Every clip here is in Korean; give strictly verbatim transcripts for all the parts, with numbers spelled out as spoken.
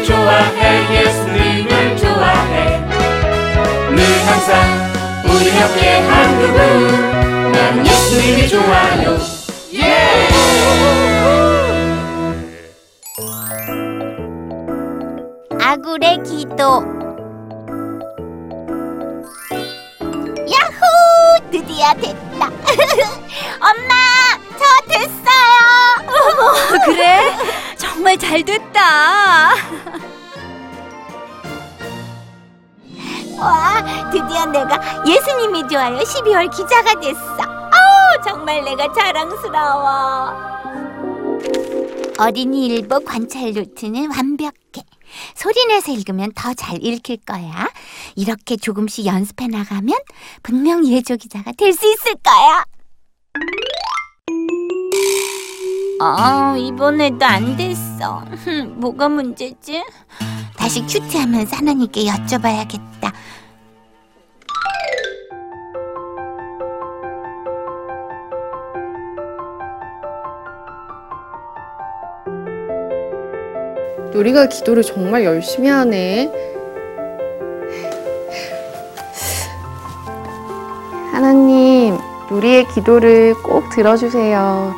예수님을 좋아해, 예수님을 좋아해. 늘 항상 우리 함께 한 그분, 난 예수님이 좋아요. 예! Yeah! 아굴의 기도. 야호! 드디어 됐다. 엄마! 저 됐어요. 어머, 그래? 정말 잘 됐다. 와, 드디어 내가 예수님이 좋아요 십이월 기자가 됐어. 아우, 정말 내가 자랑스러워. 어린이 일보 관찰 노트는 완벽해. 소리내서 읽으면 더 잘 읽힐 거야. 이렇게 조금씩 연습해 나가면 분명 예조 기자가 될 수 있을 거야. 아, 이번에도 안 됐어. 뭐가 문제지? 다시 큐티하면서 하나님께 여쭤봐야겠다. 요리가 기도를 정말 열심히 하네. 하나님, 요리의 기도를 꼭 들어주세요.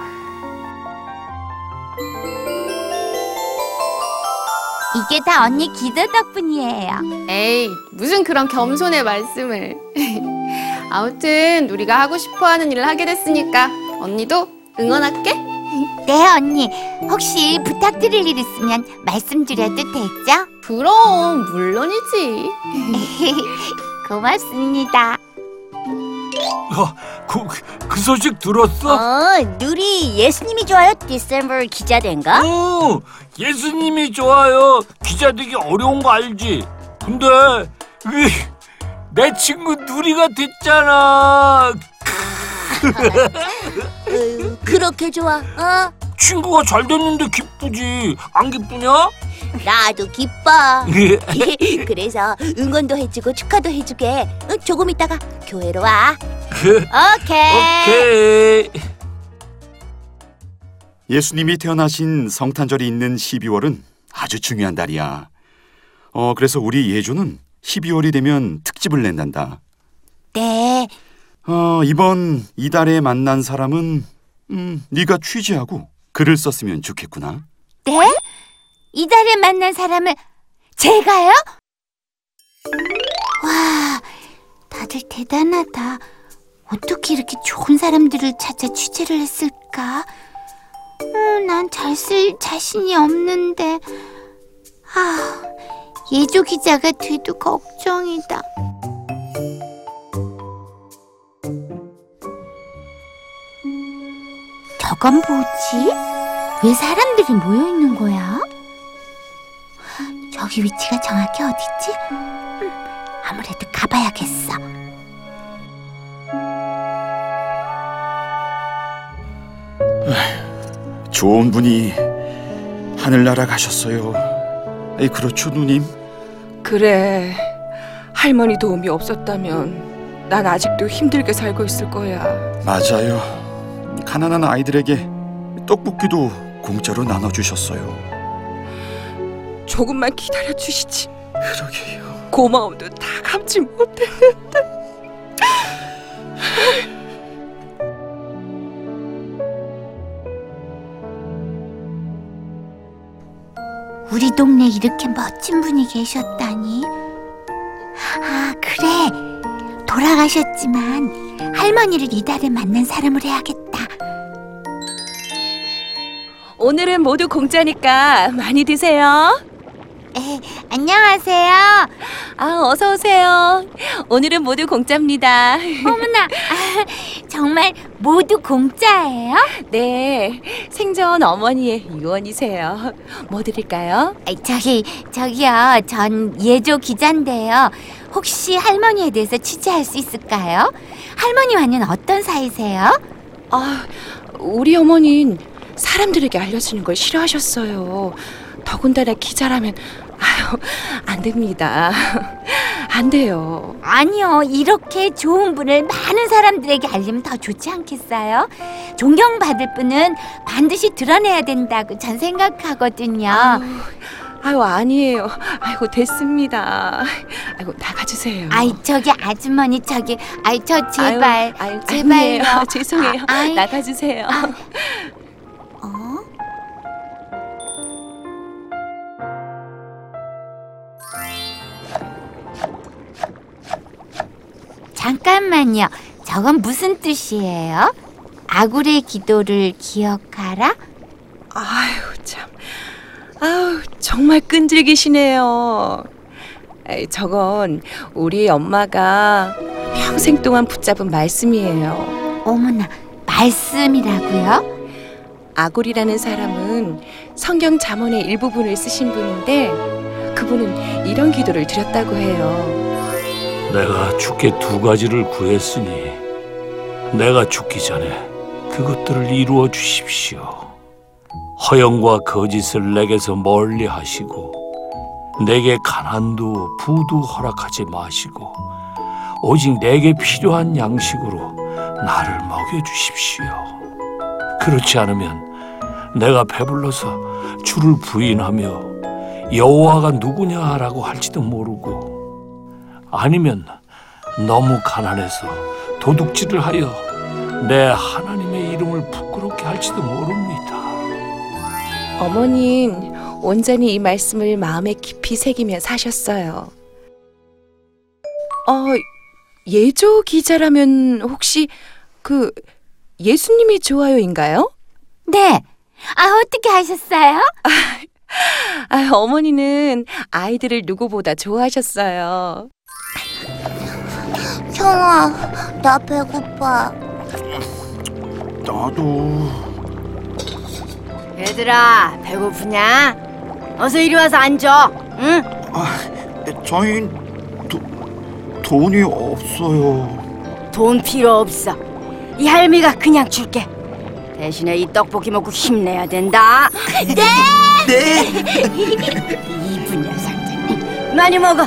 이게 다 언니 기도 덕분이에요. 에이, 무슨 그런 겸손의 말씀을. 아무튼 우리가 하고 싶어하는 일을 하게 됐으니까 언니도 응원할게. 네, 언니. 혹시 부탁드릴 일 있으면 말씀드려도 되죠? 그럼, 물론이지. 고맙습니다. 어, 그, 그 소식 들었어? 어, 누리 예수님이 좋아요 디셈버 기자된가? 어, 예수님이 좋아요 기자되기 어려운 거 알지? 근데 으이, 내 친구 누리가 됐잖아. 으, 그렇게 좋아? 어? 친구가 잘 됐는데 기쁘지. 안 기쁘냐? 나도 기뻐. 그래서 응원도 해주고 축하도 해주게. 응, 조금 있다가 교회로 와. 오케이. 오케이. 예수님이 태어나신 성탄절이 있는 십이월은 아주 중요한 달이야. 어, 그래서 우리 예조는 십이월이 되면 특집을 낸단다. 네. 어, 이번 이달에 만난 사람은 음, 네가 취재하고 글을 썼으면 좋겠구나. 네? 이달에 만난 사람을 제가요? 와, 다들 대단하다. 어떻게 이렇게 좋은 사람들을 찾아 취재를 했을까? 음, 난 잘 쓸 자신이 없는데. 아, 예조 기자가 돼도 걱정이다. 저건 뭐지? 왜 사람들이 모여 있는 거야? 저기 위치가 정확히 어디지? 음, 아무래도 가봐야겠어. 에휴, 좋은 분이 하늘나라 가셨어요. 에이, 그렇죠, 누님? 그래, 할머니 도움이 없었다면 난 아직도 힘들게 살고 있을 거야. 맞아요. 가난한 아이들에게 떡볶이도 공짜로 나눠주셨어요. 조금만 기다려 주시지. 그러게요. 고마움도 다 감지 못했는데. 우리 동네에 이렇게 멋진 분이 계셨다니. 아, 그래. 돌아가셨지만 할머니를 이달에 만난 사람으로 해야겠다. 오늘은 모두 공짜니까 많이 드세요. 에, 안녕하세요. 아, 어서 오세요. 오늘은 모두 공짜입니다. 어머나, 아, 정말 모두 공짜예요? 네, 생전 어머니의 유언이세요. 뭐 드릴까요? 저기, 저기요, 전 예조 기자인데요. 혹시 할머니에 대해서 취재할 수 있을까요? 할머니와는 어떤 사이세요? 아, 우리 어머니는 사람들에게 알려주는 걸 싫어하셨어요. 더군다나 기자라면 아유, 안 됩니다. 안 돼요. 아니요, 이렇게 좋은 분을 많은 사람들에게 알리면 더 좋지 않겠어요? 존경받을 분은 반드시 드러내야 된다고 전 생각하거든요. 아유, 아유 아니에요. 아이고 됐습니다. 아이고 나가주세요. 아이 저기 아주머니 저기 아이 저 제발 아유, 아유, 제발요. 아니에요. 죄송해요. 아, 나가주세요. 아, 어? 잠깐만요. 저건 무슨 뜻이에요? 아굴의 기도를 기억하라? 아유 참, 아유 정말 끈질기시네요. 저건 우리 엄마가 평생 동안 붙잡은 말씀이에요. 어머나, 말씀이라고요? 아굴이라는 사람은 성경 잠언의 일부분을 쓰신 분인데 그분은 이런 기도를 드렸다고 해요. 내가 주께 두 가지를 구했으니 내가 죽기 전에 그것들을 이루어 주십시오. 허영과 거짓을 내게서 멀리 하시고 내게 가난도 부도 허락하지 마시고 오직 내게 필요한 양식으로 나를 먹여주십시오. 그렇지 않으면 내가 배불러서 주를 부인하며 여호와가 누구냐라고 할지도 모르고, 아니면 너무 가난해서 도둑질을 하여 내 하나님의 이름을 부끄럽게 할지도 모릅니다. 어머니는 온전히 이 말씀을 마음에 깊이 새기며 사셨어요. 어, 예조 기자라면 혹시 그 예수님이 좋아요인가요? 네. 아, 어떻게 하셨어요? 아, 어머니는 아이들을 누구보다 좋아하셨어요. 형아, 나 배고파. 나도. 얘들아, 배고프냐? 어서 이리 와서 앉아. 응? 아, 저희 도, 돈이 없어요. 돈 필요 없어. 이 할미가 그냥 줄게. 대신에 이 떡볶이 먹고 힘내야 된다. 네! 네! 이쁜 녀석들. 많이 먹어.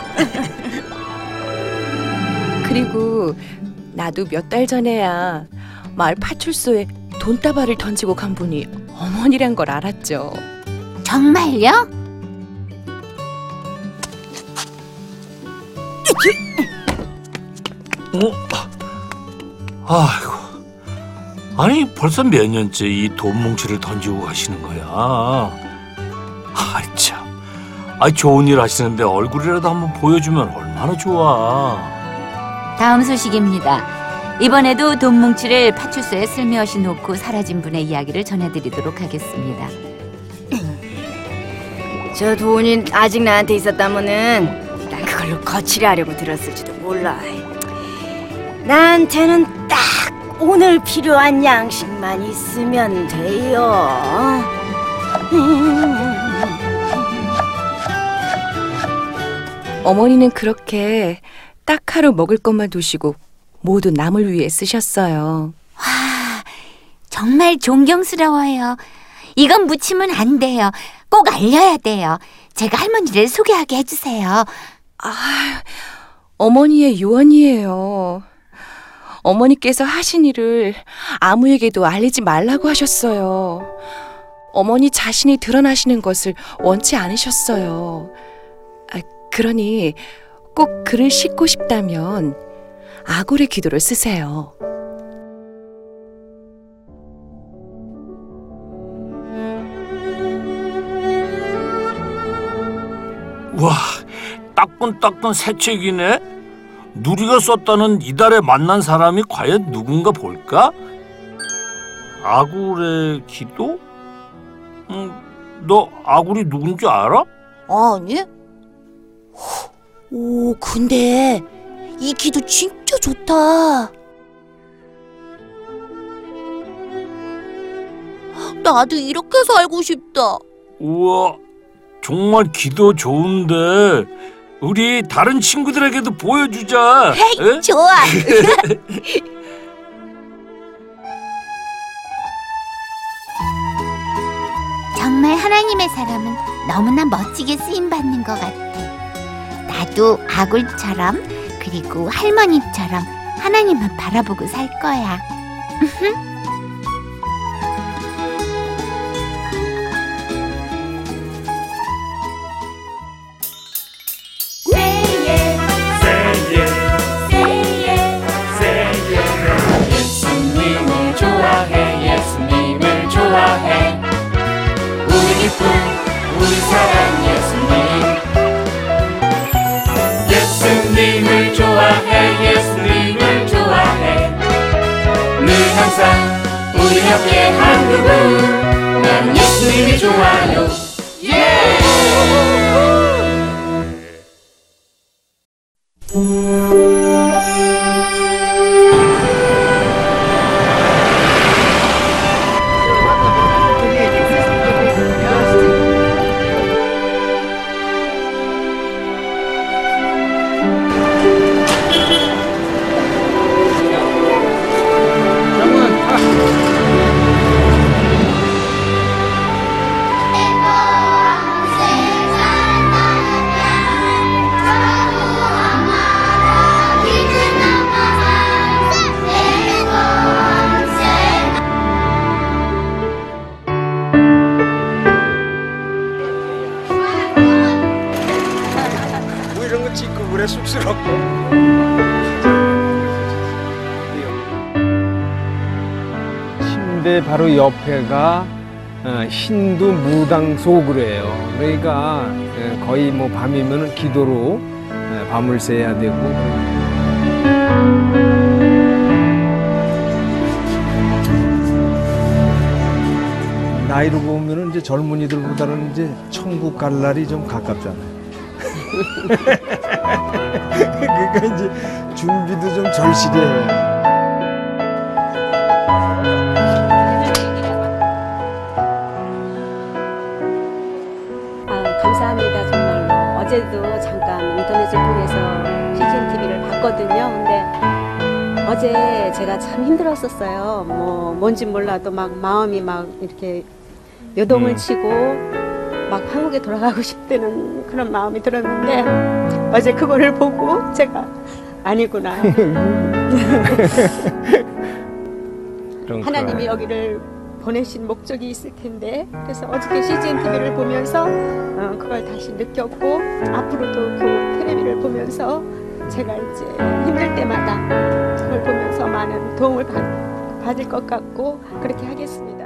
그리고 나도 몇 달 전에야 마을 파출소에 돈다발을 던지고 간 분이 어머니란 걸 알았죠. 정말요? 어? 아이고. 아니 벌써 몇 년째 이 돈 뭉치를 던지고 가시는 거야. 아 참. 아 좋은 일 하시는데 얼굴이라도 한번 보여주면 얼마나 좋아. 다음 소식입니다. 이번에도 돈 뭉치를 파출소에 슬며시 놓고 사라진 분의 이야기를 전해드리도록 하겠습니다. 저 돈이 아직 나한테 있었다면은 난 그걸로 거치를 하려고 들었을지도 몰라. 나한테는 딱 오늘 필요한 양식만 있으면 돼요. 어머니는 그렇게 딱 하루 먹을 것만 두시고 모두 남을 위해 쓰셨어요. 와, 정말 존경스러워요. 이건 묻히면 안 돼요. 꼭 알려야 돼요. 제가 할머니를 소개하게 해주세요. 아, 어머니의 유언이에요. 어머니께서 하신 일을 아무에게도 알리지 말라고 하셨어요. 어머니 자신이 드러나시는 것을 원치 않으셨어요. 아, 그러니 꼭 글을 싣고 싶다면 아굴의 기도를 쓰세요. 와, 따끈따끈 새 책이네. 누리가 썼다는 이달에 만난 사람이 과연 누군가 볼까? 아굴의 기도? 음, 너 아굴이 누군지 알아? 아니. 오, 근데 이 기도 진짜 좋다. 나도 이렇게 살고 싶다. 우와, 정말 기도 좋은데 우리 다른 친구들에게도 보여주자. 헤이, 좋아. 정말 하나님의 사람은 너무나 멋지게 쓰임받는 것 같아. 나도 아굴처럼 그리고 할머니처럼 하나님만 바라보고 살 거야. 가볍게 한 그분, 난 예수님이 좋아요. 예! Yeah! 침대 바로 옆에가 힌두 무당 소굴이에요. 그러니까 거의 뭐 밤이면 기도로 밤을 새야 되고. 나이로 보면은 이제 젊은이들보다는 이제 천국 갈 날이 좀 가깝잖아요. 그러니까 이제 준비도 좀 절실해요. 아, 감사합니다 정말로. 어제도 잠깐 인터넷을 통해서 씨지엔티비를 봤거든요. 근데 어제 제가 참 힘들었었어요. 뭐 뭔진 몰라도 막 마음이 막 이렇게 요동을 음. 치고. 막 한국에 돌아가고 싶다는 그런 마음이 들었는데 어제 그거를 보고 제가 아니구나. 하나님이 여기를 보내신 목적이 있을 텐데. 그래서 어저께 씨지엔티비를 보면서 그걸 다시 느꼈고, 앞으로도 그 텔레비를 보면서 제가 이제 힘들 때마다 그걸 보면서 많은 도움을 받, 받을 것 같고 그렇게 하겠습니다.